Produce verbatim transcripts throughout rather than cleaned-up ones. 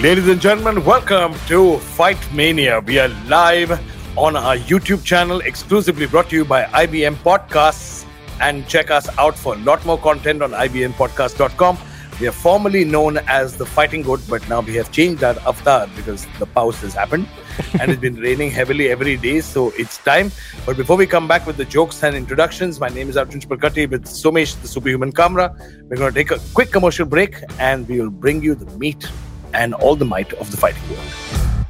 Ladies and gentlemen, welcome to Fight Mania. We are live on our YouTube channel, exclusively brought to you by I B M Podcasts. And check us out for a lot more content on I B M podcast dot com. We are formerly known as the Fighting Goat, but now we have changed our avatar because the pause has happened. And it's been raining heavily every day, so it's time. But before we come back with the jokes and introductions, my name is Arjun Chipalkati with Somesh, the Superhuman Kamra. We're going to take a quick commercial break and we will bring you the meat and all the might of the fighting world.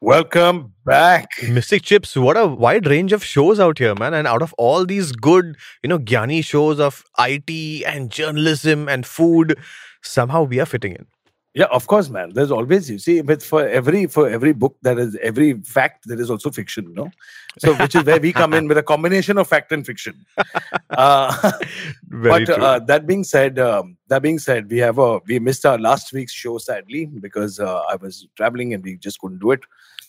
Welcome back. Mystic Chips, what a wide range of shows out here, man. And out of all these good, you know, Gyani shows of I T and journalism and food, somehow we are fitting in. Yeah, of course, man. There's always, you see, but for every for every book, there is every fact, there is also fiction, you know. So, which is where we come in with a combination of fact and fiction. Uh, Very but true. Uh, that being said, um, that being said, we have a we missed our last week's show sadly because uh, I was traveling and we just couldn't do it.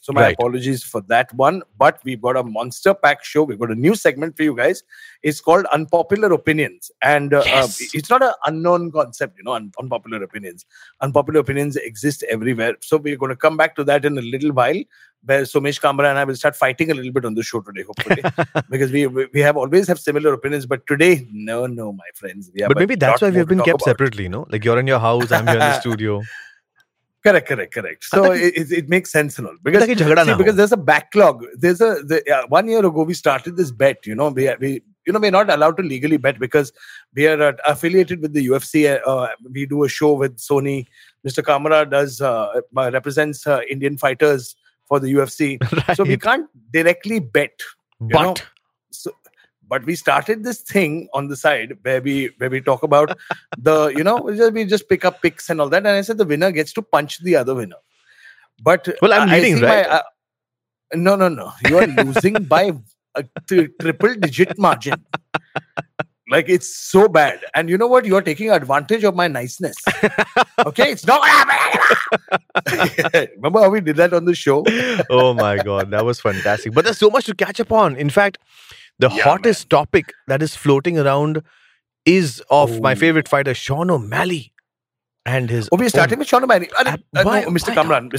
So my right. apologies for that one. But we've got a monster pack show. We've got a new segment for you guys. It's called Unpopular Opinions. And uh, yes. uh, it's not an unknown concept, you know, un- Unpopular Opinions. Unpopular Opinions exist everywhere. So we're going to come back to that in a little while, where Somesh Kamra and I will start fighting a little bit on the show today, hopefully. because we we have always have similar opinions. But today, no, no, my friends. We but maybe that's why we've been kept about. separately, you know? Like you're in your house, I'm here in the studio. Correct, correct, correct. So it, it makes sense and all because, see, because there's a backlog. There's a the, yeah, one year ago we started this bet. You know, we we you know we're not allowed to legally bet because we are uh, affiliated with the U F C. Uh, we do a show with Sony. Mister Kamra does uh, represents uh, Indian fighters for the U F C. Right. So we can't directly bet. You but. Know? So, But we started this thing on the side where we where we talk about the, you know, we just, we just pick up picks and all that. And I said the winner gets to punch the other winner. But well, I'm I, leading, I right? My, uh, no, no, no. You are losing by a t- triple digit margin. Like, it's so bad. And you know what? You're taking advantage of my niceness. Okay? It's not... Remember how we did that on the show? Oh, my God. That was fantastic. But there's so much to catch up on. In fact... The yeah, hottest man. topic that is floating around is of Ooh. my favorite fighter, Sean O'Malley, and his. Oh, we're starting with Sean O'Malley. Uh, uh, no, why, Mister Kamran,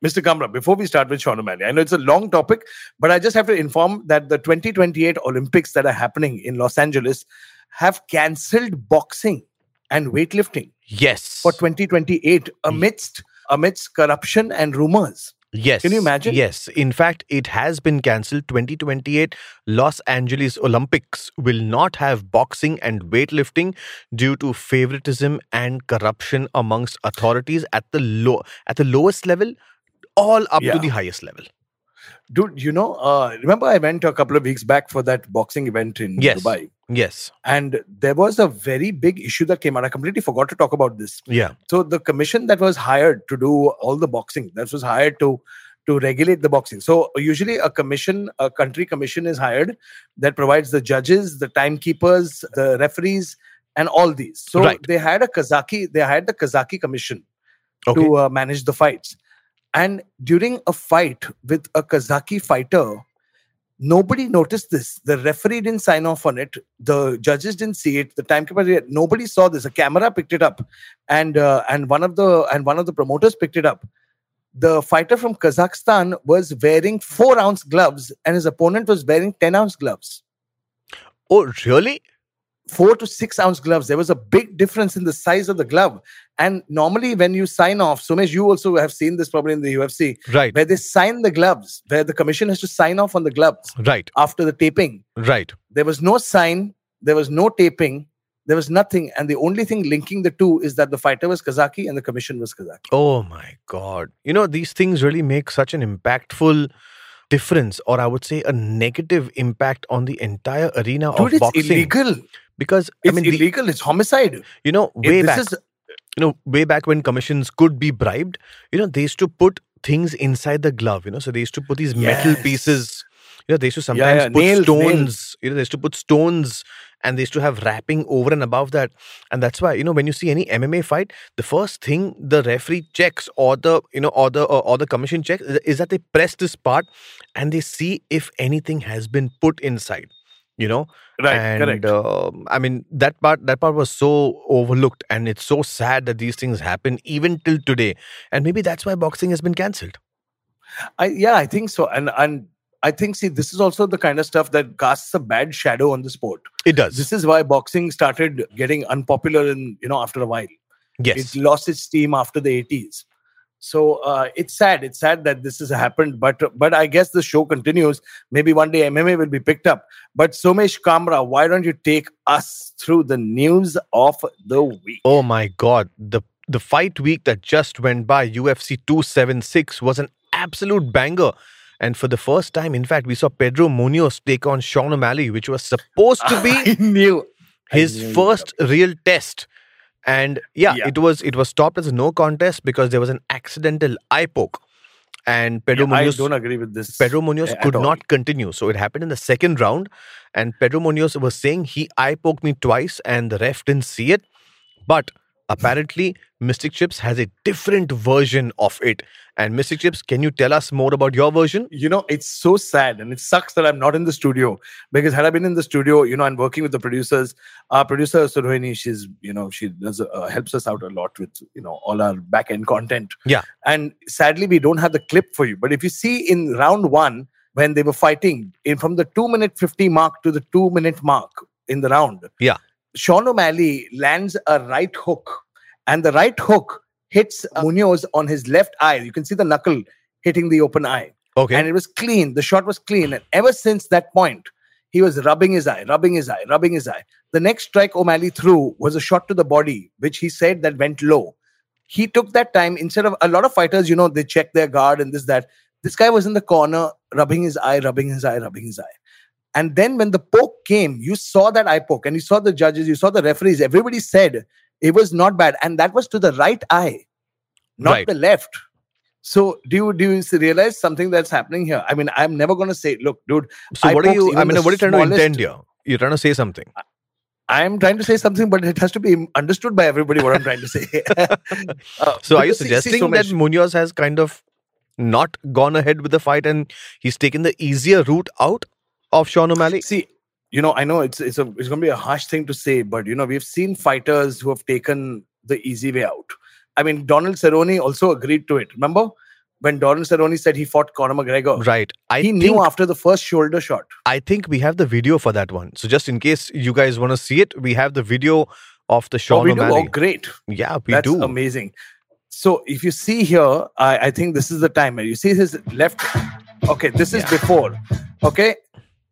Mister Kamran, before we start with Sean O'Malley, I know it's a long topic, but I just have to inform that the twenty twenty-eight Olympics that are happening in Los Angeles have cancelled boxing and weightlifting. Yes. For twenty twenty-eight, amidst amidst corruption and rumors. Yes. Can you imagine? Yes. In fact, it has been cancelled. twenty twenty-eight Los Angeles Olympics will not have boxing and weightlifting due to favoritism and corruption amongst authorities at the low, at the lowest level, all up yeah. to the highest level. Dude, you know, uh, remember I went a couple of weeks back for that boxing event in yes. Dubai? Yes. And there was a very big issue that came out. I completely forgot to talk about this. Yeah. So the commission that was hired to do all the boxing, that was hired to, to regulate the boxing. So usually a commission, a country commission is hired that provides the judges, the timekeepers, the referees, and all these. So right. they hired a Kazaki, they hired the Kazaki commission okay. to uh, manage the fights. And during a fight with a Kazaki fighter, nobody noticed this. The referee didn't sign off on it. The judges didn't see it. The timekeeper, nobody saw this. A camera picked it up, and uh, and one of the and one of the promoters picked it up. The fighter from Kazakhstan was wearing four ounce gloves, and his opponent was wearing ten ounce gloves. Oh, really? Four to six ounce gloves. There was a big difference in the size of the glove. And normally when you sign off, Somesh, you also have seen this probably in the U F C, right? Where they sign the gloves, where the commission has to sign off on the gloves right. after the taping. Right. There was no sign. There was no taping. There was nothing. And the only thing linking the two is that the fighter was Kazaki and the commission was Kazaki. Oh my God. You know, these things really make such an impactful difference, or I would say a negative impact on the entire arena Dude, of it's boxing. Illegal. Because it's I mean, illegal, the, it's homicide. You know, way back, is, you know, way back when commissions could be bribed, you know, they used to put things inside the glove. You know, so they used to put these yes. metal pieces. You know, they used to sometimes yeah, yeah. put nails, stones. Nails. You know, they used to put stones, and they used to have wrapping over and above that. And that's why, you know, when you see any M M A fight, the first thing the referee checks, or the you know, or the or, or the commission checks, is that they press this part, and they see if anything has been put inside. you know? Right, and, correct. Uh, I mean, that part that part was so overlooked, and it's so sad that these things happen even till today. And maybe that's why boxing has been cancelled. I Yeah, I think so. And and I think, see, this is also the kind of stuff that casts a bad shadow on the sport. It does. This is why boxing started getting unpopular in, you know, after a while. Yes. It lost its steam after the eighties. So uh, it's sad. It's sad that this has happened. But but I guess the show continues. Maybe one day M M A will be picked up. But Somesh Kamra, why don't you take us through the news of the week? Oh my God. The, the fight week that just went by, U F C two seventy-six, was an absolute banger. And for the first time, in fact, we saw Pedro Munhoz take on Sean O'Malley, which was supposed to be I knew. his I knew first real test. And yeah, yeah, it was it was stopped as a no contest because there was an accidental eye poke. And Pedro yeah, Munhoz, I don't agree with this. Pedro Munhoz could all. not continue. So it happened in the second round. And Pedro Munhoz was saying, he eye poked me twice and the ref didn't see it. But apparently, Mystic Chips has a different version of it. And Mystic Chips, can you tell us more about your version? You know, it's so sad, and it sucks that I'm not in the studio. Because had I been in the studio, you know, and working with the producers, our producer, Surveni, she's, you know, she does, uh, helps us out a lot with, you know, all our back-end content. Yeah. And sadly, we don't have the clip for you. But if you see in round one, when they were fighting, in from the two minute fifty mark to the two minute mark in the round. Yeah. Sean O'Malley lands a right hook, and the right hook hits Munhoz on his left eye. You can see the knuckle hitting the open eye. Okay. And it was clean. The shot was clean. And ever since that point, he was rubbing his eye, rubbing his eye, rubbing his eye. The next strike O'Malley threw was a shot to the body, which he said that went low. He took that time. Instead of a lot of fighters, you know, they check their guard and this, that. This guy was in the corner, rubbing his eye, rubbing his eye, rubbing his eye. And then when the poke came, you saw that eye poke, and you saw the judges, you saw the referees. Everybody said it was not bad. And that was to the right eye, not right. the left. So do you do you realize something that's happening here? I mean, I'm never going to say, look, dude. So what are you, I mean, what are you trying smallest, to intend here? You're trying to say something. I'm trying to say something, but it has to be understood by everybody what I'm trying to say. uh, so are you suggesting see, so that Munhoz has kind of not gone ahead with the fight and he's taken the easier route out of Sean O'Malley? See, you know, I know it's it's a it's going to be a harsh thing to say, but you know, we've seen fighters who have taken the easy way out. I mean, Donald Cerrone also agreed to it. Remember when Donald Cerrone said he fought Conor McGregor? Right. I he knew after the first shoulder shot. I think we have the video for that one. So just in case you guys want to see it, we have the video of the Sean oh, O'Malley. Do? Oh, great! Yeah, we That's do. That's amazing. So if you see here, I, I think this is the time. You see his left. Okay, this is yeah. before. Okay.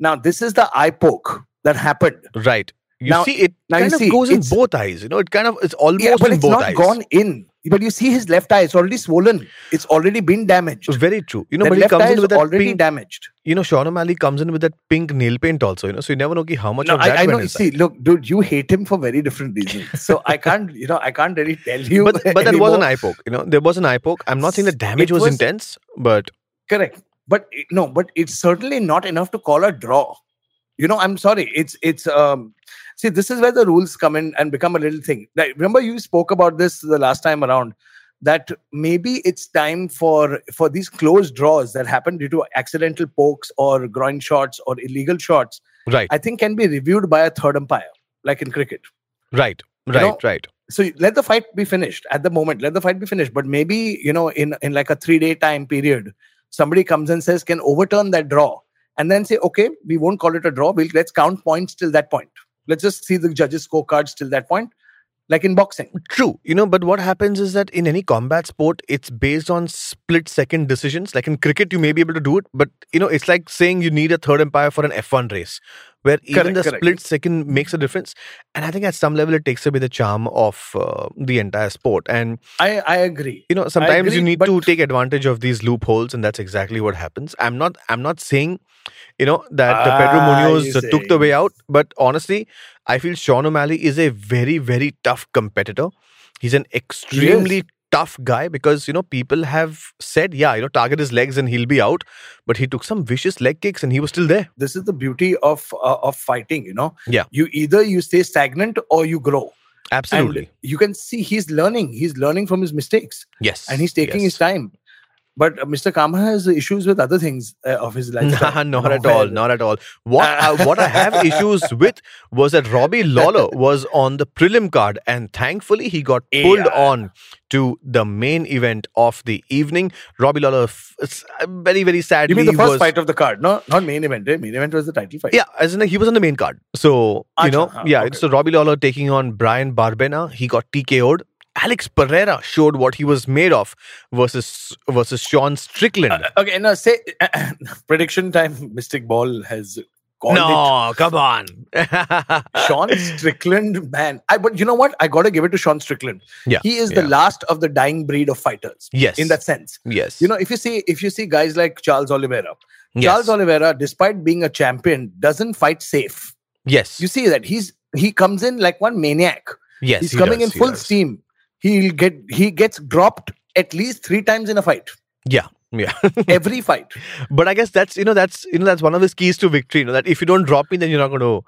Now, this is the eye poke that happened. Right. You now, see, it now kind you of see, goes in both eyes. You know, it kind of, it's almost yeah, but in it's both eyes. It's not gone in. But you see his left eye, it's already swollen. It's already been damaged. Very true. You know, the but left he comes eye in with is that already pink, damaged. You know, Sean O'Malley comes in with that pink nail paint also, you know, so you never know ki how much no, of that I, I know, is see, that. Look, dude, you hate him for very different reasons. So I can't, you know, I can't really tell you. But, but there was an eye poke, you know, there was an eye poke. I'm not saying the damage was, was intense, but. Correct. But no, but it's certainly not enough to call a draw. You know, I'm sorry. It's, it's, um, see, this is where the rules come in and become a little thing. Like, remember you spoke about this the last time around, that maybe it's time for, for these close draws that happen due to accidental pokes or groin shots or illegal shots. Right. I think can be reviewed by a third umpire, like in cricket. Right. Right. You know? Right. So let the fight be finished at the moment. Let the fight be finished. But maybe, you know, in, in like a three day time period, somebody comes and says, can overturn that draw, and then say, okay, we won't call it a draw. We'll, let's count points till that point. Let's just see the judges' scorecards till that point, like in boxing. True. You know, but what happens is that in any combat sport, it's based on split-second decisions. Like in cricket, you may be able to do it, but, you know, it's like saying you need a third umpire for an F one race, where even correct, the correct. split second makes a difference. And I think at some level, it takes away the charm of uh, the entire sport. And I, I agree. You know, sometimes agree, you need to take advantage of these loopholes, and that's exactly what happens. I'm not I'm not saying, you know, that ah, the Pedro Munhoz took the way out. But honestly, I feel Sean O'Malley is a very, very tough competitor. He's an extremely yes. tough guy because, you know, people have said, yeah, you know, target his legs and he'll be out. But he took some vicious leg kicks and he was still there. This is the beauty of uh, of fighting, you know. Yeah. You either you stay stagnant or you grow. Absolutely. And you can see he's learning. He's learning from his mistakes. Yes. And he's taking yes. his time. But Mister Kamra has issues with other things uh, of his life. Nah, not at all. Not at all. What I, what I have issues with was that Robbie Lawler was on the prelim card, and thankfully he got pulled yeah. on to the main event of the evening. Robbie Lawler, very very sadly, you mean the first was, fight of the card? No, not main event. Eh? Main event was the title fight. Yeah, as in like, he was on the main card. So Achha, you know, yeah. Okay. So Robbie Lawler taking on Brian Barbena, he got T K O'd. Alex Pereira showed what he was made of versus versus Sean Strickland. Uh, okay, no, say uh, prediction time. Mystic Ball has called no, it. No, come on, Sean Strickland, man. I but you know what? I got to give it to Sean Strickland. Yeah, he is yeah. the last of the dying breed of fighters. Yes, in that sense. Yes, you know, if you see if you see guys like Charles Oliveira, yes. Charles Oliveira, despite being a champion, doesn't fight safe. Yes, you see that he's he comes in like one maniac. Yes, he's he coming does, in full steam. He'll get he gets dropped at least three times in a fight. Yeah, yeah, every fight. But I guess that's you know that's you know that's one of his keys to victory. You know that if you don't drop me, then you're not going to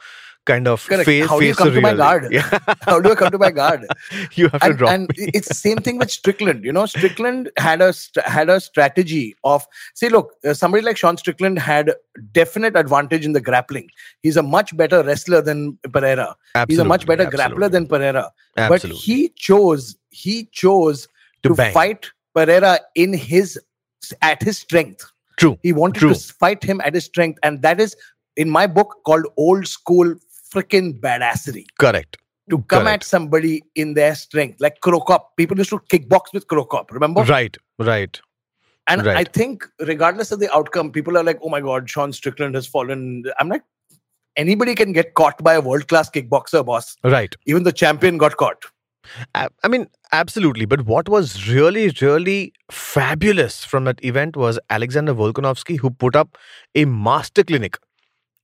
kind of Correct. face. How do you come to my guard? Yeah. How do I come to my guard? You have and, to drop and me. And it's the same thing with Strickland. You know, Strickland had a had a strategy of say, look, uh, somebody like Sean Strickland had definite advantage in the grappling. He's a much better wrestler than Pereira. Absolutely, He's a much better absolutely. grappler than Pereira. Absolutely. But he chose. He chose to, to fight Pereira in his at his strength. True. He wanted True. to fight him at his strength, and that is, in my book, called old school freaking badassery. Correct. To come Correct. at somebody in their strength, like Krokop. People used to kickbox with Krokop. Remember? Right. Right. And right. I think, regardless of the outcome, people are like, "Oh my God, Sean Strickland has fallen." I'm like, anybody can get caught by a world-class kickboxer, boss. Right. Even the champion got caught. I mean, absolutely. But what was really, really fabulous from that event was Alexander Volkanovski, who put up a master clinic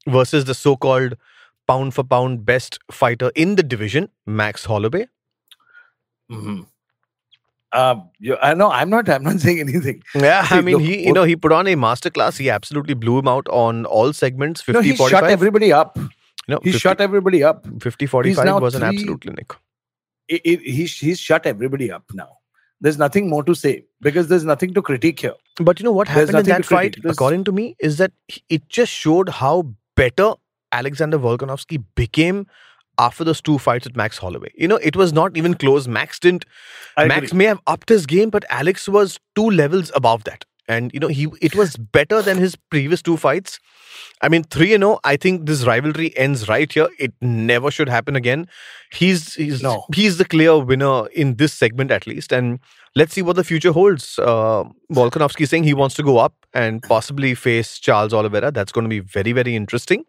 versus the so-called pound-for-pound best fighter in the division, Max Holloway. Mm-hmm. Um, you, I know I'm not. I'm not saying anything. Yeah, See, I mean, the, he you know he put on a masterclass. He absolutely blew him out on all segments. fifty, no, he forty-five. Shut everybody up. No, he fifty, shot everybody up. fifty forty-five was an three, absolute clinic. It, it, he, he's shut everybody up now. There's nothing more to say because there's nothing to critique here. But you know what happened in that fight, according to me, is that it just showed how better Alexander Volkanovski became after those two fights with Max Holloway. You know, it was not even close. Max didn't. Max may have upped his game, but Alex was two levels above that. And, you know, he it was better than his previous two fights. I mean, three and oh, I think this rivalry ends right here. It never should happen again. He's he's no. he's the clear winner in this segment at least. And let's see what the future holds. Uh, Volkanovski is saying he wants to go up and possibly face Charles Oliveira. That's going to be very, very interesting.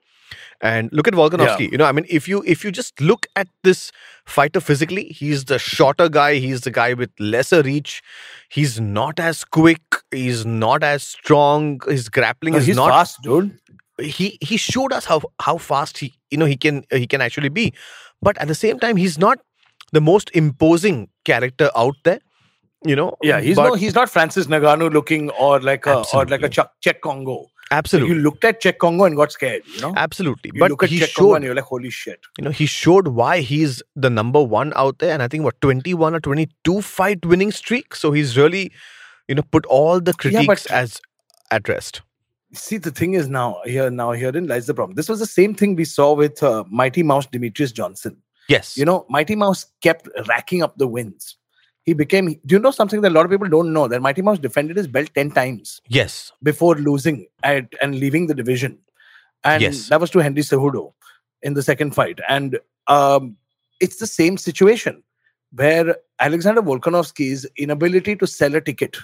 And look at Volkanovski. Yeah. You know, I mean, if you if you just look at this fighter physically, he's the shorter guy. He's the guy with lesser reach. He's not as quick. He's not as strong. His grappling no, is he's not fast, dude. He he showed us how how fast he you know he can he can actually be, but at the same time he's not the most imposing character out there. You know. Yeah, he's but, no he's not Francis Ngannou looking or like a absolutely. or like a Czech Congo. Absolutely. So you looked at Czech Congo and got scared, you know? Absolutely. You but look at Czech Congo and you're like, holy shit. You know, he showed why he's the number one out there. And I think, what, twenty-one or twenty-two fight winning streak? So he's really, you know, put all the critiques yeah, but, as at rest. See, the thing is now, here now herein lies the problem. This was the same thing we saw with uh, Mighty Mouse Demetrius Johnson. Yes. You know, Mighty Mouse kept racking up the wins. He became... Do you know something that a lot of people don't know? That Mighty Mouse defended his belt ten times. Yes. Before losing at, and leaving the division. And yes. that was to Henry Cejudo in the second fight. And um, it's the same situation where Alexander Volkanovski's inability to sell a ticket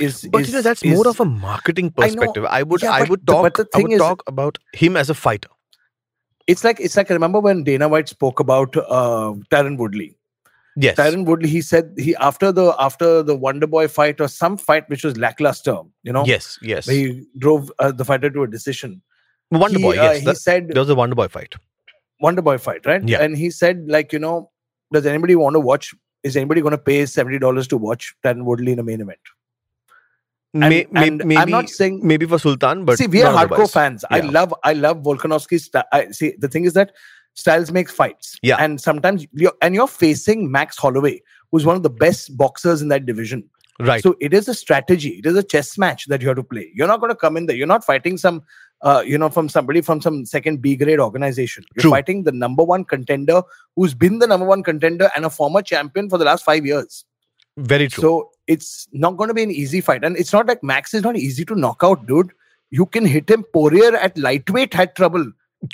is... But is, you know, that's is, more of a marketing perspective. I, know, I would, yeah, I would, the, talk, I would is, talk about him as a fighter. It's like... It's like... Remember when Dana White spoke about uh, Tyron Woodley? Yes. Tyron Woodley, he said he after the after the Wonderboy fight or some fight which was lackluster, you know. Yes, yes. He drove uh, the fighter to a decision. Wonderboy, yes. Uh, he that, said there was a Wonderboy fight. Wonderboy fight, right? Yeah. And he said, like, you know, does anybody want to watch? Is anybody going to pay seventy dollars to watch Tyron Woodley in a main event? And, may, may, and maybe, I'm not saying maybe for Sultan, but see, we are hardcore otherwise. fans. Yeah. I love I love Volkanovski's. I see the thing is that. Styles make fights. Yeah. And sometimes you're, and you're facing Max Holloway, who's one of the best boxers in that division. Right. So it is a strategy. It is a chess match that you have to play. You're not going to come in there. You're not fighting some, uh, you know, from somebody from some second B grade organization. You're True. Fighting the number one contender who's been the number one contender and a former champion for the last five years. Very true. So it's not going to be an easy fight. And it's not like Max is not easy to knock out, dude. You can hit him. Poirier at lightweight had trouble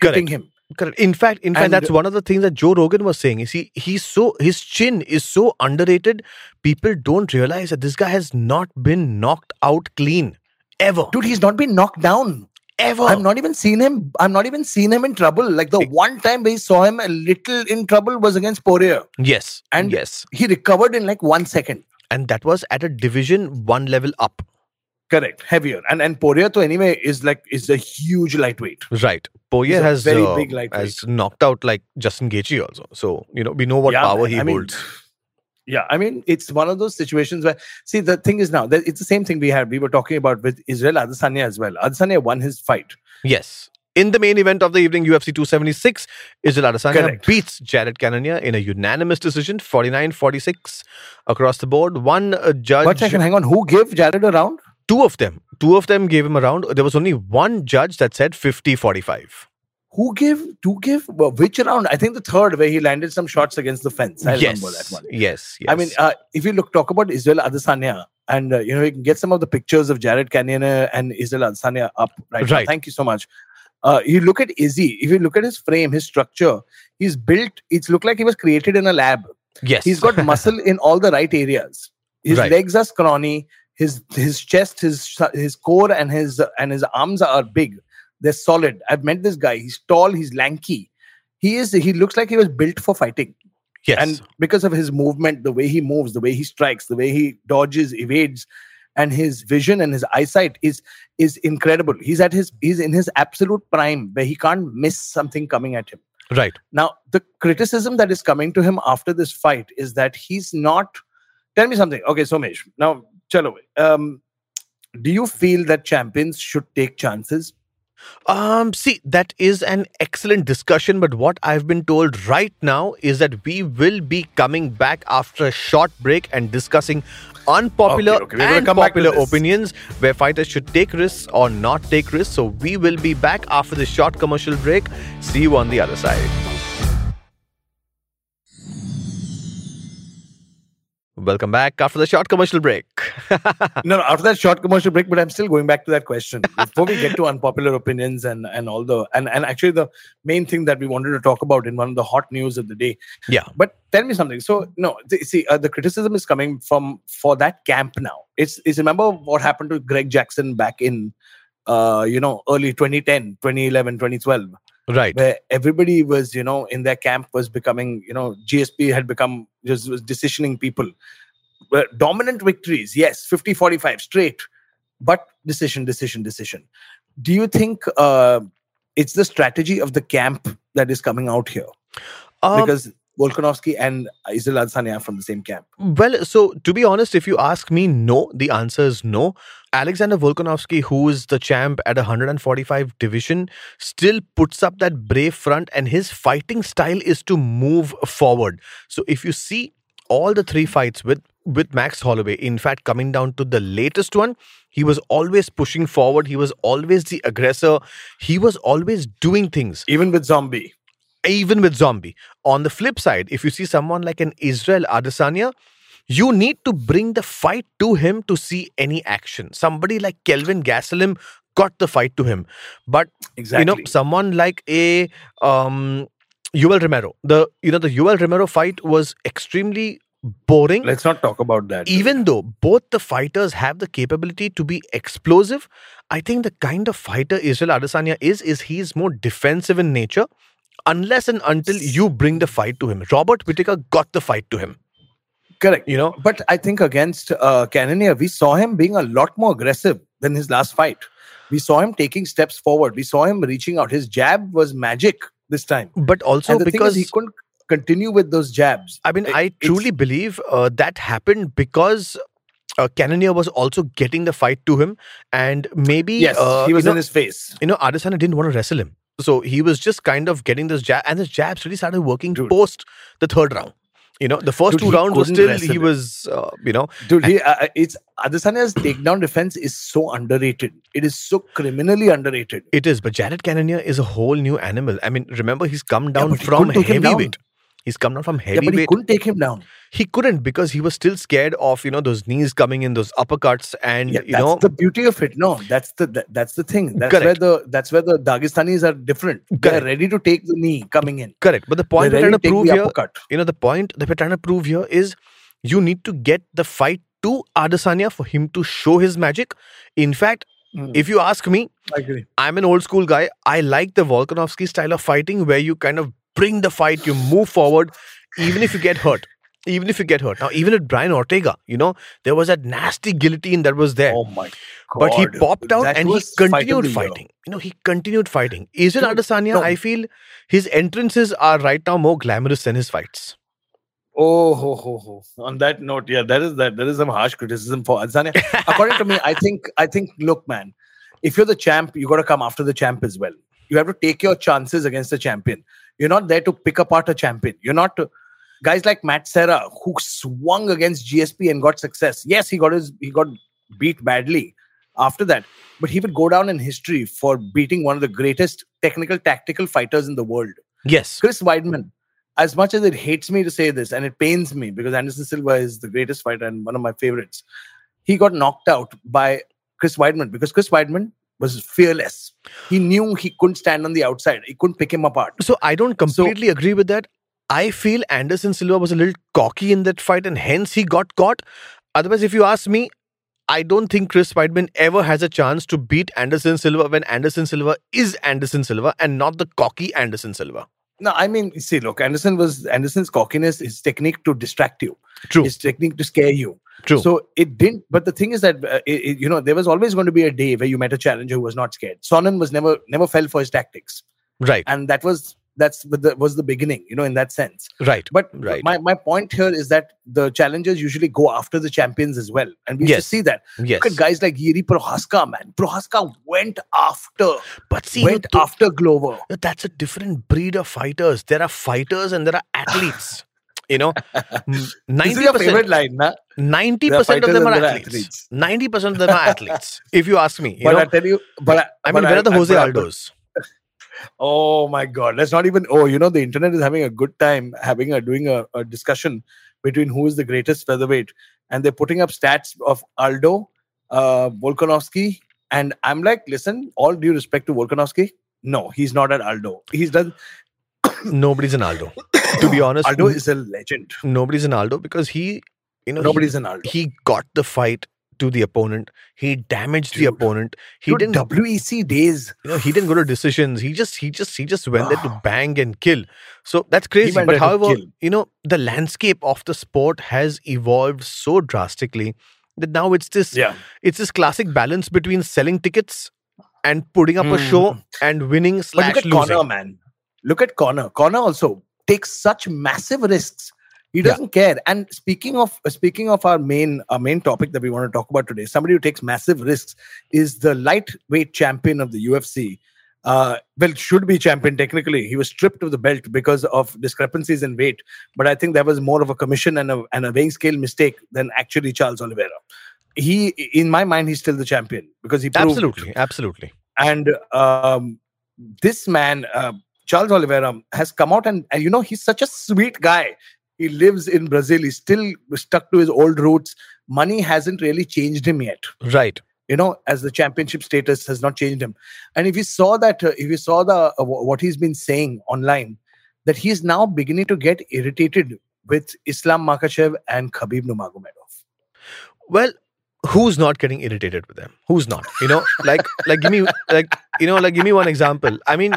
getting him. Correct. In fact, in fact, and that's one of the things that Joe Rogan was saying. You see, he's so his chin is so underrated. People don't realize that this guy has not been knocked out clean ever. Dude, he's not been knocked down ever. I've not even seen him. I've not even seen him in trouble. Like the one time we saw him a little in trouble was against Poirier. Yes, and yes, he recovered in like one second. And that was at a division one level up. Correct, heavier, and and Poirier to anyway is like is a huge lightweight. Right, Poirier has very uh, big lightweight. Has knocked out like Justin Gaethje also. So you know we know what yeah, power man, he I holds. Mean, yeah, I mean it's one of those situations where see the thing is now that it's the same thing we had we were talking about with Israel Adesanya as well. Adesanya won his fight. Yes, in the main event of the evening, U F C two seventy-six, Israel Adesanya Correct. Beats Jared Cannonier in a unanimous decision, forty-nine forty-six across the board. One uh, judge. But second, hang on, who gave Jared a round? Two of them. Two of them gave him a round. There was only one judge that said fifty forty-five. Who gave? Who gave? Which round? I think the third where he landed some shots against the fence. I yes. remember that one. Yes. yes. I mean, uh, if you look, talk about Israel Adesanya and, uh, you know, you can get some of the pictures of Jared Cannonier and Israel Adesanya up right, right. now. Thank you so much. Uh, you look at Izzy. If you look at his frame, his structure, he's built. It's looked like he was created in a lab. Yes. He's got muscle in all the right areas. His right. legs are scrawny. His his chest, his his core, and his and his arms are big. They're solid. I've met this guy. He's tall. He's lanky. He is. He looks like he was built for fighting. Yes. And because of his movement, the way he moves, the way he strikes, the way he dodges, evades, and his vision and his eyesight is is incredible. He's at his he's in his absolute prime where he can't miss something coming at him. Right. Now the criticism that is coming to him after this fight is that he's not. Tell me something. Okay, Somesh. Now. Chalo, um, do you feel that champions should take chances? Um, see, that is an excellent discussion. But what I've been told right now is that we will be coming back after a short break and discussing unpopular okay, okay. We're and popular opinions where fighters should take risks or not take risks. So we will be back after this short commercial break. See you on the other side. Welcome back after the short commercial break. no, no, after that short commercial break, but I'm still going back to that question. Before we get to unpopular opinions and, and all the... And, and actually the main thing that we wanted to talk about in one of the hot news of the day. Yeah. But tell me something. So, no, th- see, uh, the criticism is coming from for that camp now. It's, it's remember what happened to Greg Jackson back in, uh, you know, early twenty ten, twenty eleven, twenty twelve. Right. Where everybody was, you know, in their camp was becoming, you know, G S P had become, just was decisioning people. Where dominant victories, yes, fifty forty-five, straight. But decision, decision, decision. Do you think uh, it's the strategy of the camp that is coming out here? Um, because Volkanovski and Israel Adesanya are from the same camp. Well, so to be honest, if you ask me, no. The answer is no. Alexander Volkanovski, who is the champ at one forty-five division, still puts up that brave front and his fighting style is to move forward. So if you see all the three fights with, with Max Holloway, in fact, coming down to the latest one, he was always pushing forward. He was always the aggressor. He was always doing things. Even with Zombie. Even with Zombie. On the flip side, if you see someone like an Israel Adesanya, you need to bring the fight to him to see any action. Somebody like Kelvin Gastelum got the fight to him. But, exactly. you know, someone like a um, Yoel Romero. The, you know, the Yoel Romero fight was extremely boring. Let's not talk about that. Even though both the fighters have the capability to be explosive, I think the kind of fighter Israel Adesanya is, is he's more defensive in nature. Unless and until you bring the fight to him. Robert Whittaker got the fight to him. Correct. You know, but I think against uh, Cannonier, we saw him being a lot more aggressive than his last fight. We saw him taking steps forward. We saw him reaching out. His jab was magic this time. But also because he couldn't continue with those jabs. I mean, it, I truly believe uh, that happened because... Uh, Cannonier was also getting the fight to him and maybe... Yes, uh, he was you know, in his face. You know, Adesanya didn't want to wrestle him. So he was just kind of getting this jab and this jabs really started working Dude. Post the third round. You know, the first Dude, two rounds was still, he was, uh, you know. Dude, he, uh, it's, Adesanya's takedown defense is so underrated. It is so criminally underrated. It is, but Jared Cannonier is a whole new animal. I mean, remember, he's come down yeah, from he heavyweight. Down. He's come down from heavyweight. Yeah, but he couldn't take him down. He couldn't because he was still scared of, you know, those knees coming in, those uppercuts and, yeah, you that's know. That's the beauty of it. No, that's the that, that's the thing. That's Correct. where the that's where the Dagestanis are different. Correct. They're ready to take the knee coming in. Correct. But the point we're trying to prove here, you know, the point that we're trying to prove here is you need to get the fight to Adesanya for him to show his magic. In fact, mm. if you ask me, I agree. I'm an old school guy. I like the Volkanovski style of fighting where you kind of bring the fight, you move forward, even if you get hurt. Even if you get hurt. Now, even at Brian Ortega, you know, there was that nasty guillotine that was there. Oh my God. But he popped out that and he continued fighting. You know, he continued fighting. Israel Adesanya, no. I feel his entrances are right now more glamorous than his fights. Oh, ho, ho, ho. On that note, yeah, that is that. There is some harsh criticism for Adesanya. According to me, I think, I think, look, man, if you're the champ, you got to come after the champ as well. You have to take your chances against the champion. You're not there to pick apart a champion. You're not... To, guys like Matt Serra, who swung against G S P and got success. Yes, he got his he got beat badly after that. But he would go down in history for beating one of the greatest technical, tactical fighters in the world. Yes. Chris Weidman, as much as it hates me to say this, and it pains me, because Anderson Silva is the greatest fighter and one of my favorites, he got knocked out by Chris Weidman, because Chris Weidman was fearless. He knew he couldn't stand on the outside. He couldn't pick him apart. So I don't completely so, agree with that. I feel Anderson Silva was a little cocky in that fight and hence he got caught. Otherwise, if you ask me, I don't think Chris Weidman ever has a chance to beat Anderson Silva when Anderson Silva is Anderson Silva and not the cocky Anderson Silva. No, I mean, see, look, Anderson was Anderson's cockiness, his technique to distract you. True. His technique to scare you. True. So it didn't, but the thing is that, uh, it, it, you know, there was always going to be a day where you met a challenger who was not scared. Sonnen was never, never fell for his tactics. Right. And that was, that's the, was the beginning, you know, in that sense. Right. But right. My, my point here is that the challengers usually go after the champions as well. And we yes. just see that. Yes. Look at guys like Yuri Prohaska, man. Prohaska went after, but see, went you know, after Glover. That's a different breed of fighters. There are fighters and there are athletes. You know, ninety percent, line, nah? ninety percent of them are athletes. athletes. ninety percent of them are athletes, if you ask me. You but know? I tell you, but I, I but mean, I, where are the I, Jose I, Aldos? Oh my God, let's not even, oh, you know, the internet is having a good time having a doing a, a discussion between who is the greatest featherweight. And they're putting up stats of Aldo, uh, Volkanovski. And I'm like, listen, all due respect to Volkanovski, no, he's not at Aldo. He's done. Nobody's an Aldo. To be honest, Aldo is a legend. Nobody's an Aldo because he, you know, nobody's he, an Aldo. He got the fight to the opponent. He damaged Dude. the opponent. He Dude, didn't W E C days. You know, he didn't go to decisions. He just, he just, he just went there to bang and kill. So that's crazy. But however, you know, the landscape of the sport has evolved so drastically that now it's this, yeah. it's this classic balance between selling tickets and putting up mm. a show and winning slash but look at losing. Conor, man. Look at Conor. Conor also takes such massive risks. He doesn't yeah. care. And speaking of speaking of our main our main topic that we want to talk about today, somebody who takes massive risks is the lightweight champion of the U F C. Uh, well, should be champion technically. He was stripped of the belt because of discrepancies in weight. But I think that was more of a commission and a, and a weighing scale mistake than actually Charles Oliveira. He, in my mind, he's still the champion because he proved absolutely, absolutely. And um, this man. Uh, Charles Oliveira has come out and, and, you know, he's such a sweet guy. He lives in Brazil. He's still stuck to his old roots. Money hasn't really changed him yet. Right. You know, as the championship status has not changed him. And if you saw that, uh, if you saw the uh, w- what he's been saying online, that he's now beginning to get irritated with Islam Makhachev and Khabib Nurmagomedov. Well, who's not getting irritated with them? Who's not? You know, like, like give me, like, you know, like, give me one example. I mean,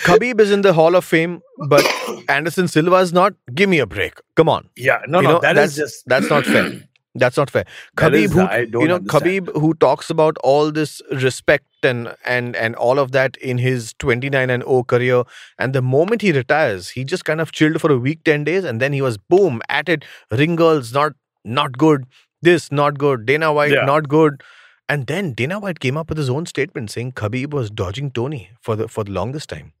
Khabib is in the Hall of Fame, but Anderson Silva is not. Give me a break. Come on. Yeah, no, you no, know, that that's, is just that's not fair. That's not fair. Khabib, is, who, I don't you know, understand. Khabib, who talks about all this respect and and and all of that in his twenty-nine and oh career, and the moment he retires, he just kind of chilled for a week, ten days, and then he was boom at it. Ring girls, not not good. This, not good. Dana White, yeah. not good. And then Dana White came up with his own statement saying Khabib was dodging Tony for the for the longest time.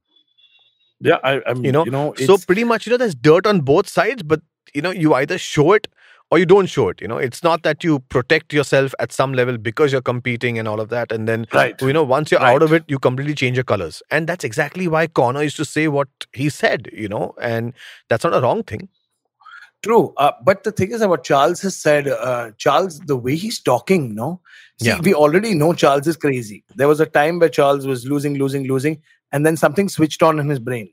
Yeah, I, I'm, you know, you know so pretty much, you know, there's dirt on both sides, but, you know, you either show it or you don't show it. You know, it's not that you protect yourself at some level because you're competing and all of that. And then, right. you know, once you're right. out of it, you completely change your colors. And that's exactly why Conor used to say what he said, you know, and that's not a wrong thing. True. Uh, but the thing is that what Charles has said, uh, Charles, the way he's talking, no? See, yeah. we already know Charles is crazy. There was a time where Charles was losing, losing, losing. And then something switched on in his brain.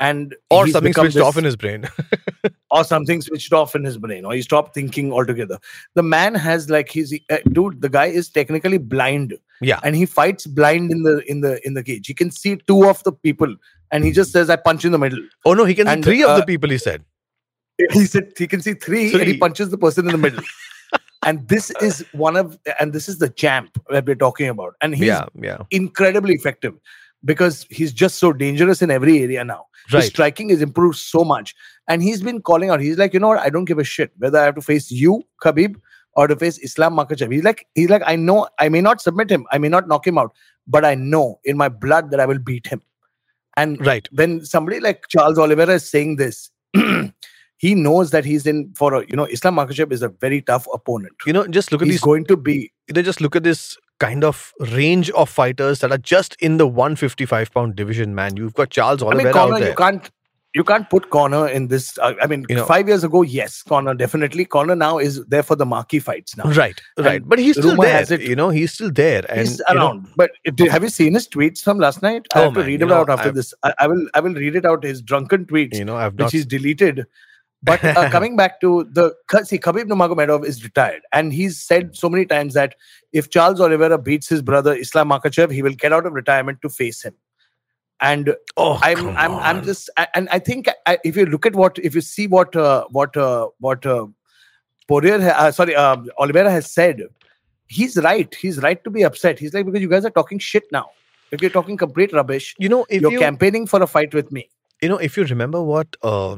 and Or something switched this, off in his brain. or something switched off in his brain. Or he stopped thinking altogether. The man has like, he's, uh, dude, the guy is technically blind. Yeah. And he fights blind in the, in the, in the cage. He can see two of the people. And he just says, I punch in the middle. Oh no, he can and, see three uh, of the people, he said. He said he can see three, three and he punches the person in the middle. And this is one of, and this is the champ that we're talking about. And he's yeah, yeah. incredibly effective because he's just so dangerous in every area now. Right. His striking has improved so much. And he's been calling out. He's like, you know what? I don't give a shit whether I have to face you, Khabib, or to face Islam Makhachev. He's like, he's like, I know I may not submit him. I may not knock him out, but I know in my blood that I will beat him. And right. when somebody like Charles Oliveira is saying this, he knows that he's in for a, you know, Islam Makhachev is a very tough opponent. You know, just look at he's these, going to be. You know, just look at this kind of range of fighters that are just in the one fifty-five pound division, man. You've got Charles Oliveira I mean, Conor, out there. You can't, you can't put Conor in this. Uh, I mean, you know, five years ago, yes, Conor definitely. Conor now is there for the marquee fights now. Right, right. And but he's still there. It, you know, he's still there. And, he's around. You know, but it, have you seen his tweets from last night? I oh have man, to read it know, out after I've, this. I, I will, I will read it out. His drunken tweets, you know, I've not, which he's deleted. But uh, coming back to the... See, Khabib Nurmagomedov is retired. And he's said so many times that if Charles Oliveira beats his brother Islam Makhachev, he will get out of retirement to face him. And oh, I'm, I'm, I'm just... I, and I think I, if you look at what... If you see what uh, what uh, what uh, Poirier... Uh, sorry, uh, Oliveira has said, he's right. He's right to be upset. He's like, because you guys are talking shit now. If you're talking complete rubbish, you know, if you're you, campaigning for a fight with me. You know, if you remember what... Uh,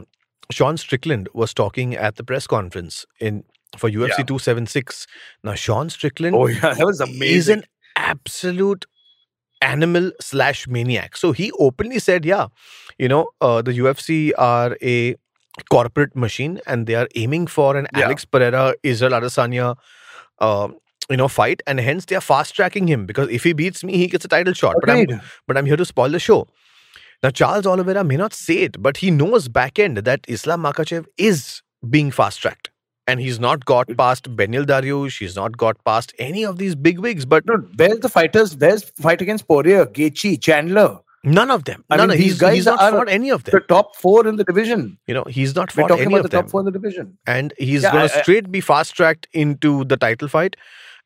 Sean Strickland was talking at the press conference in for U F C yeah. two seventy-six. Now, Sean Strickland oh, yeah. that was amazing. Is an absolute animal slash maniac. So, he openly said, yeah, you know, uh, the U F C are a corporate machine and they are aiming for an yeah. Alex Pereira, Israel Adesanya, uh, you know, fight. And hence, they are fast-tracking him because if he beats me, he gets a title shot. Okay. But I'm, but I'm here to spoil the show. Now, Charles Oliveira may not say it, but he knows back end that Islam Makhachev is being fast-tracked. And he's not got past Beneil Dariush. He's not got past any of these big wigs. But no, there's the fighters. There's fight against Poirier, Gaethje, Chandler. None of them. I None mean, of, these he's, guys he's not are fought any of them. The top four in the division. You know, he's not fought any of them. We're talking about the top four in the division. And he's yeah, going to straight be fast-tracked into the title fight.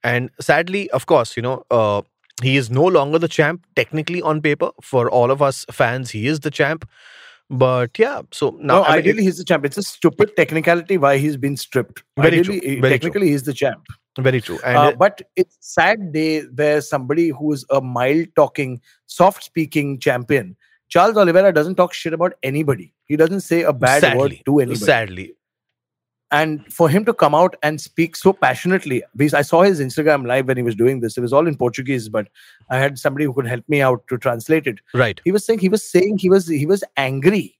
And sadly, of course, you know... Uh, He is no longer the champ, technically on paper. For all of us fans, he is the champ. But yeah, so now... No, I mean, ideally, he's the champ. It's a stupid technicality why he's been stripped. Very ideally, true. Very technically, true. He's the champ. Very true. And uh, it, but it's a sad day where somebody who is a mild-talking, soft-speaking champion, Charles Oliveira doesn't talk shit about anybody. He doesn't say a bad sadly, word to anybody. Sadly. And for him to come out and speak so passionately, because I saw his Instagram live when he was doing this. It was all in Portuguese, but I had somebody who could help me out to translate it. Right. He was saying, he was saying, he was, he was angry.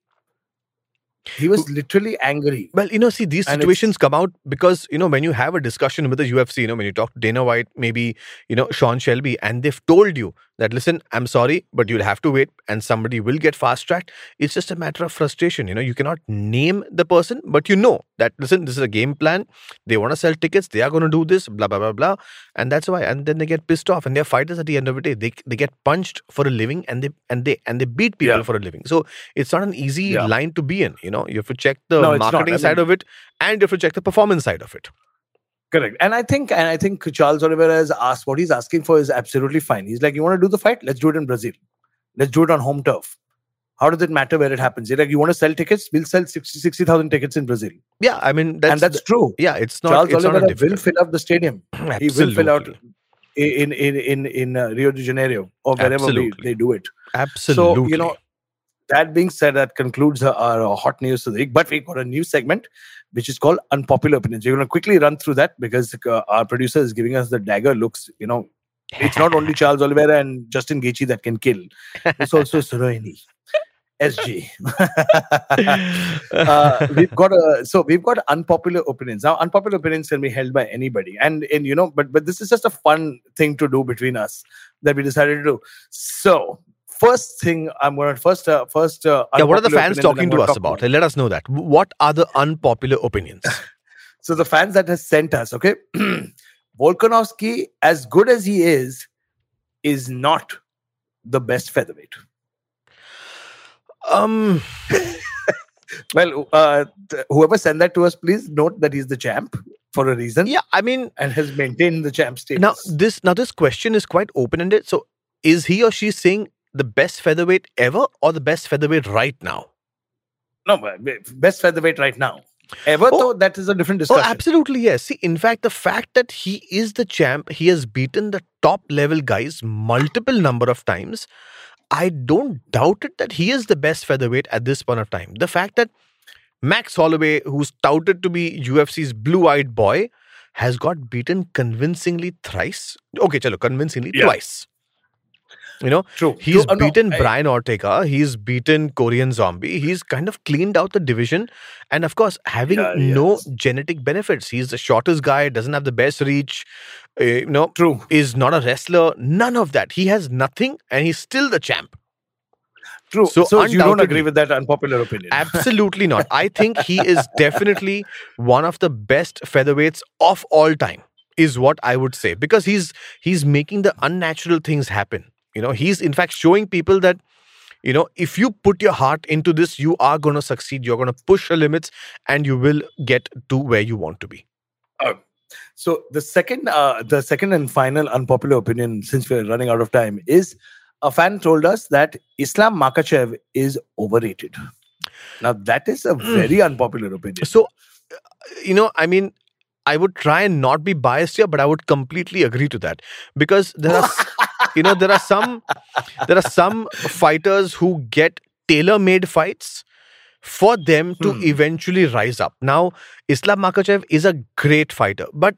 He was literally angry. Well, you know, see, these and situations come out because, you know, when you have a discussion with the U F C, you know, when you talk to Dana White, maybe, you know, Sean Shelby, and they've told you that, listen, I'm sorry, but you'll have to wait and somebody will get fast-tracked. It's just a matter of frustration. You know, you cannot name the person, but you know that, listen, this is a game plan. They want to sell tickets. They are going to do this, blah, blah, blah, blah. And that's why. And then they get pissed off and they're fighters at the end of the day. They they get punched for a living and they and they, and they beat people yeah. for a living. So it's not an easy yeah. line to be in, you know. No, you have to check the no, marketing I mean, side of it, and you have to check the performance side of it. Correct. And I think, and I think Charles Oliveira has asked what he's asking for is absolutely fine. He's like, you want to do the fight? Let's do it in Brazil. Let's do it on home turf. How does it matter where it happens? He's like, you want to sell tickets? We'll sell sixty thousand tickets in Brazil. Yeah, I mean, that's, and that's the, true. Yeah, it's not. Charles it's Oliveira not will fill up the stadium. Absolutely. He will fill out in in in in uh, Rio de Janeiro or wherever we, they do it. Absolutely. So you know. That being said, that concludes our, our hot news of the week. But we've got a new segment, which is called Unpopular Opinions. We're going to quickly run through that because uh, our producer is giving us the dagger looks. You know, it's not only Charles Oliveira and Justin Gaethje that can kill. It's also Cerrone. S G. uh, we've got a so we've got unpopular opinions. Now, unpopular opinions can be held by anybody, and in you know, but but this is just a fun thing to do between us that we decided to do. So, first thing I'm going to first uh, first. Uh, yeah, what are the fans talking to us talk about? about? Let us know that. What are the unpopular opinions? So the fans that has sent us, okay, Volkanovski, as good as he is, is not the best featherweight. Um. well, uh, th- whoever sent that to us, please note that he's the champ for a reason. Yeah, I mean, and has maintained the champ status. Now this, now this question is quite open-ended. So, is he or she saying the best featherweight ever, or the best featherweight right now? No, best featherweight right now. Ever, oh, though, that is a different discussion. Oh, absolutely, yes. See, in fact, the fact that he is the champ, he has beaten the top-level guys multiple number of times. I don't doubt it that he is the best featherweight at this point of time. The fact that Max Holloway, who's touted to be U F C's blue-eyed boy, has got beaten convincingly thrice. Okay, chalo, convincingly yeah. twice. You know, True. he's True. beaten no, I... Brian Ortega. He's beaten Korean Zombie. He's kind of cleaned out the division. And of course, having yeah, no yes. genetic benefits. He's the shortest guy, doesn't have the best reach. Uh, you know, True. is not a wrestler. None of that. He has nothing and he's still the champ. True. So, so you don't agree with that unpopular opinion? Absolutely not. I think he is definitely one of the best featherweights of all time, is what I would say. Because he's he's making the unnatural things happen. You know, he's in fact showing people that, you know, if you put your heart into this, you are going to succeed. You're going to push your limits and you will get to where you want to be. Uh, so the second uh, the second and final unpopular opinion, since we're running out of time, is a fan told us that Islam Makhachev is overrated. Now, that is a very mm. unpopular opinion. So, you know, I mean, I would try and not be biased here, but I would completely agree to that. Because there are... You know, there are some there are some fighters who get tailor-made fights for them to hmm. eventually rise up. Now, Islam Makhachev is a great fighter, but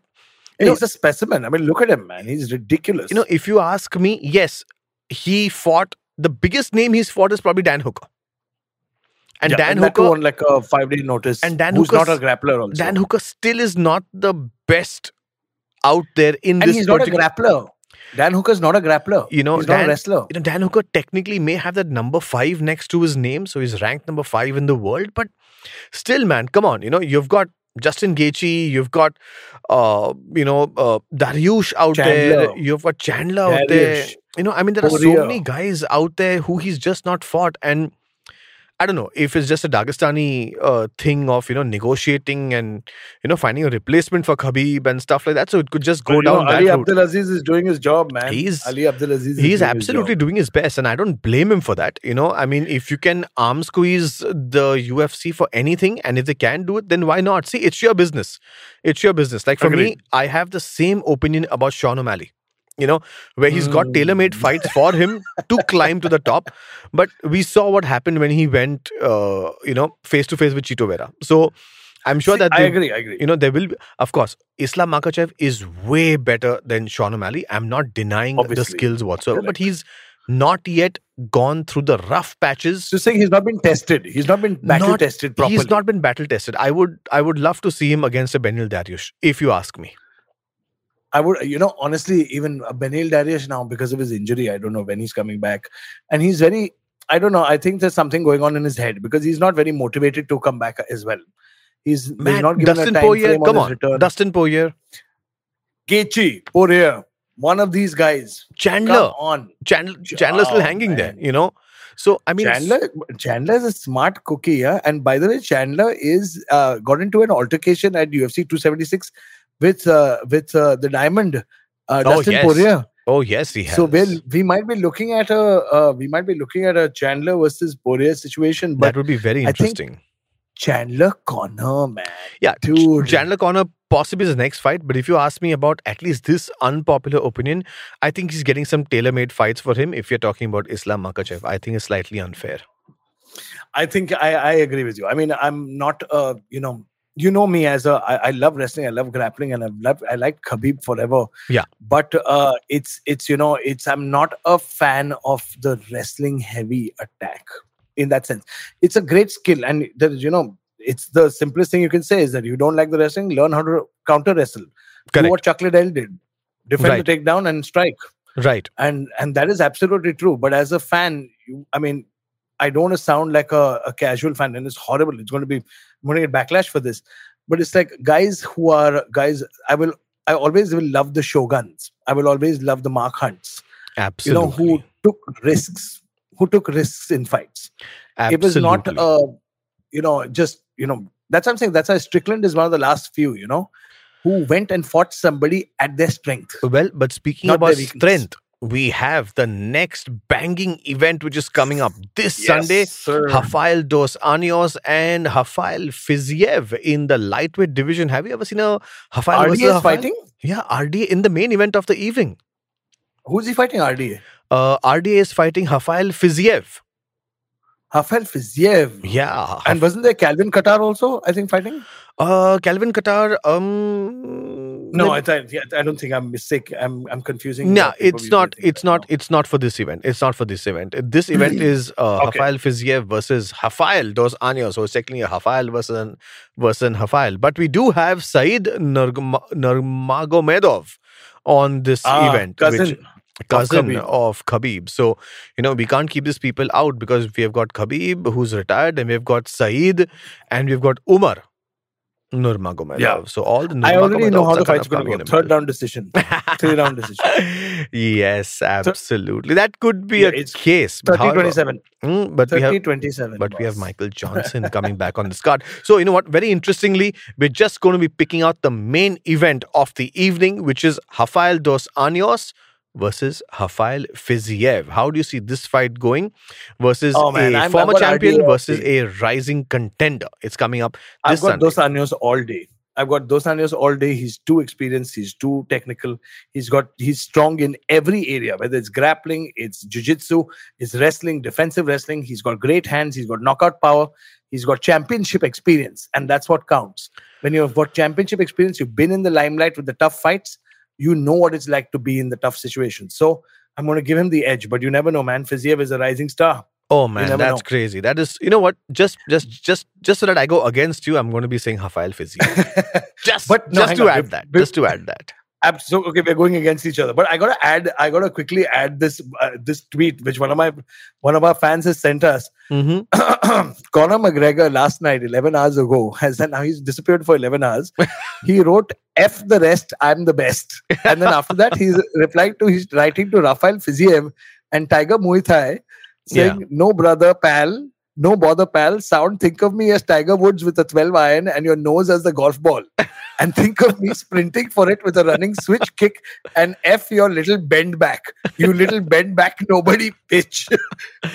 he's know, a specimen. I mean, look at him, man. He's ridiculous. You know, if you ask me, yes, he fought the biggest name he's fought is probably Dan Hooker. And yeah, Dan and Hooker on like a five-day notice. And Dan Hooker's not a grappler also. Dan Hooker still is not the best out there in and this. And he's not a grappler. Dan Hooker's not a grappler. You know, he's Dan, not a wrestler. You know, Dan Hooker technically may have that number five next to his name. So he's ranked number five in the world. But still, man, come on. You know, you've got Justin Gaethje. You've got, uh, you know, uh, Dariush out Chandler. there. You've got Chandler Dariush. out there. You know, I mean, there are Poirier. so many guys out there who he's just not fought. And I don't know if it's just a Dagestani uh, thing of, you know, negotiating and, you know, finding a replacement for Khabib and stuff like that. So it could just go but, down know, that Ali route. Ali Abdelaziz is doing his job, man. He's, Ali Abdelaziz is he's doing absolutely his doing his best. And I don't blame him for that. You know, I mean, if you can arm squeeze the U F C for anything and if they can do it, then why not? See, it's your business. It's your business. Like for okay. me, I have the same opinion about Sean O'Malley. You know, where he's got mm. tailor-made fights for him to climb to the top. But we saw what happened when he went, uh, you know, face-to-face with Chito Vera. So, I'm sure See, that... They, I agree, I agree. You know, there will be... Of course, Islam Makhachev is way better than Sean O'Malley. I'm not denying Obviously. the skills whatsoever. Correct. But he's not yet gone through the rough patches. So, saying he's not been tested. He's not been battle-tested properly. He's not been battle-tested. I would, I would love to see him against a Beneil Dariush, if you ask me. I would, you know, honestly, even Beneil Dariush now, because of his injury, I don't know when he's coming back. And he's very, I don't know, I think there's something going on in his head because he's not very motivated to come back as well. He's, Man, he's not given Dustin a time Poirier, frame come on, on. Return. Dustin Poirier. Gaethje, Poirier, one of these guys. Chandler. Come on. Chandler, Chandler's oh, still hanging man. there, you know. So, I mean, Chandler, Chandler is a smart cookie, yeah. And by the way, Chandler is uh, got into an altercation at U F C two seventy-six with uh, with uh, the diamond uh, oh, Dustin yes. Poirier. Oh yes, he has. So we we might be looking at a uh, we might be looking at a Chandler versus Poirier situation. But that would be very interesting. I think Chandler Conor, man. Yeah, dude. Chandler Conor possibly is the next fight. But if you ask me about at least this unpopular opinion, I think he's getting some tailor-made fights for him. If you're talking about Islam Makhachev, I think it's slightly unfair. I think I, I agree with you. I mean, I'm not uh, you know. You know me as a, I, I love wrestling, I love grappling, and I've loved, I like Khabib forever. Yeah. But uh, it's, it's you know, it's I'm not a fan of the wrestling heavy attack. in that sense. It's a great skill, and there is, you know, it's the simplest thing you can say is that you don't like the wrestling, learn how to counter wrestle. Correct. Do what Chocoladelle did. Defend right. the takedown and strike. Right. And and that is absolutely true. But as a fan, you, I mean, I don't want to sound like a, a casual fan, and it's horrible. It's going to be, I'm going to get backlash for this. But it's like guys who are, guys, I will, I always will love the Shoguns. I will always love the Mark Hunts. Absolutely. You know, who took risks, who took risks in fights. Absolutely. It was not, uh, you know, just, you know, that's what I'm saying. That's why Strickland is one of the last few, you know, who went and fought somebody at their strength. Well, but speaking not about strength, we have the next banging event which is coming up this yes, Sunday. Sir. Rafael Dos Anjos and Rafael Fiziev in the lightweight division. Have you ever seen a Rafael versus Rafael? Fighting? Yeah, R D A in the main event of the evening. Who's he fighting, R D A? Uh, R D A is fighting Rafael Fiziev. Rafael Fiziev? Yeah. And wasn't there Calvin Kattar also, I think, fighting? Uh, Calvin Kattar, um... No, I, I don't think I'm mistake. I'm I'm confusing. No, it's not. It's not. It's not for this event. It's not for this event. This event is uh, okay. Rafael Fiziev versus Rafael Dos Anjos. So it's technically a Rafael versus versus Rafael. But we do have Said Nurmagomedov on this ah, event, cousin. Which, cousin of Khabib. of Khabib. So, you know, we can't keep these people out because we have got Khabib, who's retired, and we've got Said, and we've got Umar Nurmagomedov. Yeah. So all the Nurmagomedov I already know how the fight's going to go. Third round decision. Three round decision. Yes, absolutely. That could be yeah, a case. thirty twenty-seven. Mm, but, thirty, we have, twenty-seven, but we have Michael Johnson coming back on this card. So, you know what? Very interestingly, we're just going to be picking out the main event of the evening, which is Rafael Dos Anjos versus Rafael Fiziev. How do you see this fight going? Versus oh, man, a I'm, former champion R D A versus a rising contender. It's coming up this Sunday. I've got Sunday. Dos Anjos all day. I've got Dos Anjos all day. He's too experienced. He's too technical. He's got. He's strong in every area, whether it's grappling, it's jiu-jitsu, it's wrestling, defensive wrestling. He's got great hands. He's got knockout power. He's got championship experience, and that's what counts. When you've got championship experience, you've been in the limelight with the tough fights. You know what it's like to be in the tough situation. So I'm going to give him the edge, but you never know, man. Fiziev is a rising star. Oh man, that's know. crazy. That is, you know what? Just, just, just, just so that I go against you, I'm going to be saying Rafael Fiziev. just, but no, just to on. add that. We're, just to add that. Absolutely. Okay, we're going against each other. But I got to add. I got to quickly add this uh, this tweet, which one of my one of our fans has sent us. Mm-hmm. Conor McGregor last night, eleven hours ago, has now he's disappeared for eleven hours. He wrote, F the rest, I'm the best. And then after that, he's replied to, he's writing to Rafael Fiziev and Tiger Muay Thai, saying, yeah. No brother, pal, no bother, pal. Sound, think of me as Tiger Woods with a twelve iron and your nose as the golf ball. And think of me sprinting for it with a running switch kick and F your little bend back. You little bend back, nobody pitch.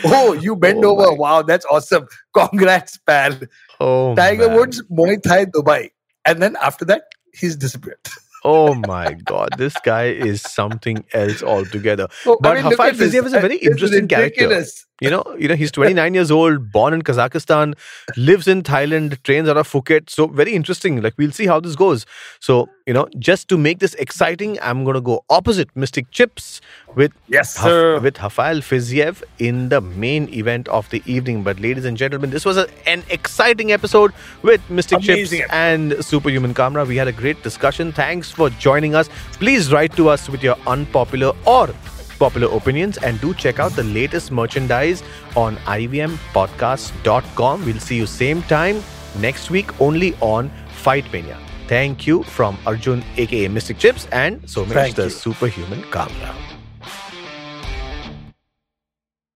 Oh, you bend oh over. My. Wow, that's awesome. Congrats, pal. Oh, Tiger man. Woods, Muay Thai, Dubai. And then after that, he's disappeared. Oh my God. This guy is something else altogether. Oh, but I mean, Rafael Fiziev is a very interesting character. You know, you know, he's twenty-nine years old, born in Kazakhstan, lives in Thailand, trains out of Phuket. So very interesting. Like, we'll see how this goes. So, you know, just to make this exciting, I'm going to go opposite Mystic Chips with, yes, sir. with Rafael Fiziev in the main event of the evening. But ladies and gentlemen, this was a, an exciting episode with Mystic Amazing. Chips and Superhuman Kamra. We had a great discussion. Thanks for joining us. Please write to us with your unpopular or popular opinions, and do check out the latest merchandise on I V M podcast dot com. We'll see you same time next week only on Fight Mania. Thank you from Arjun aka Mystic Chips and Somesh the Superhuman Kamra.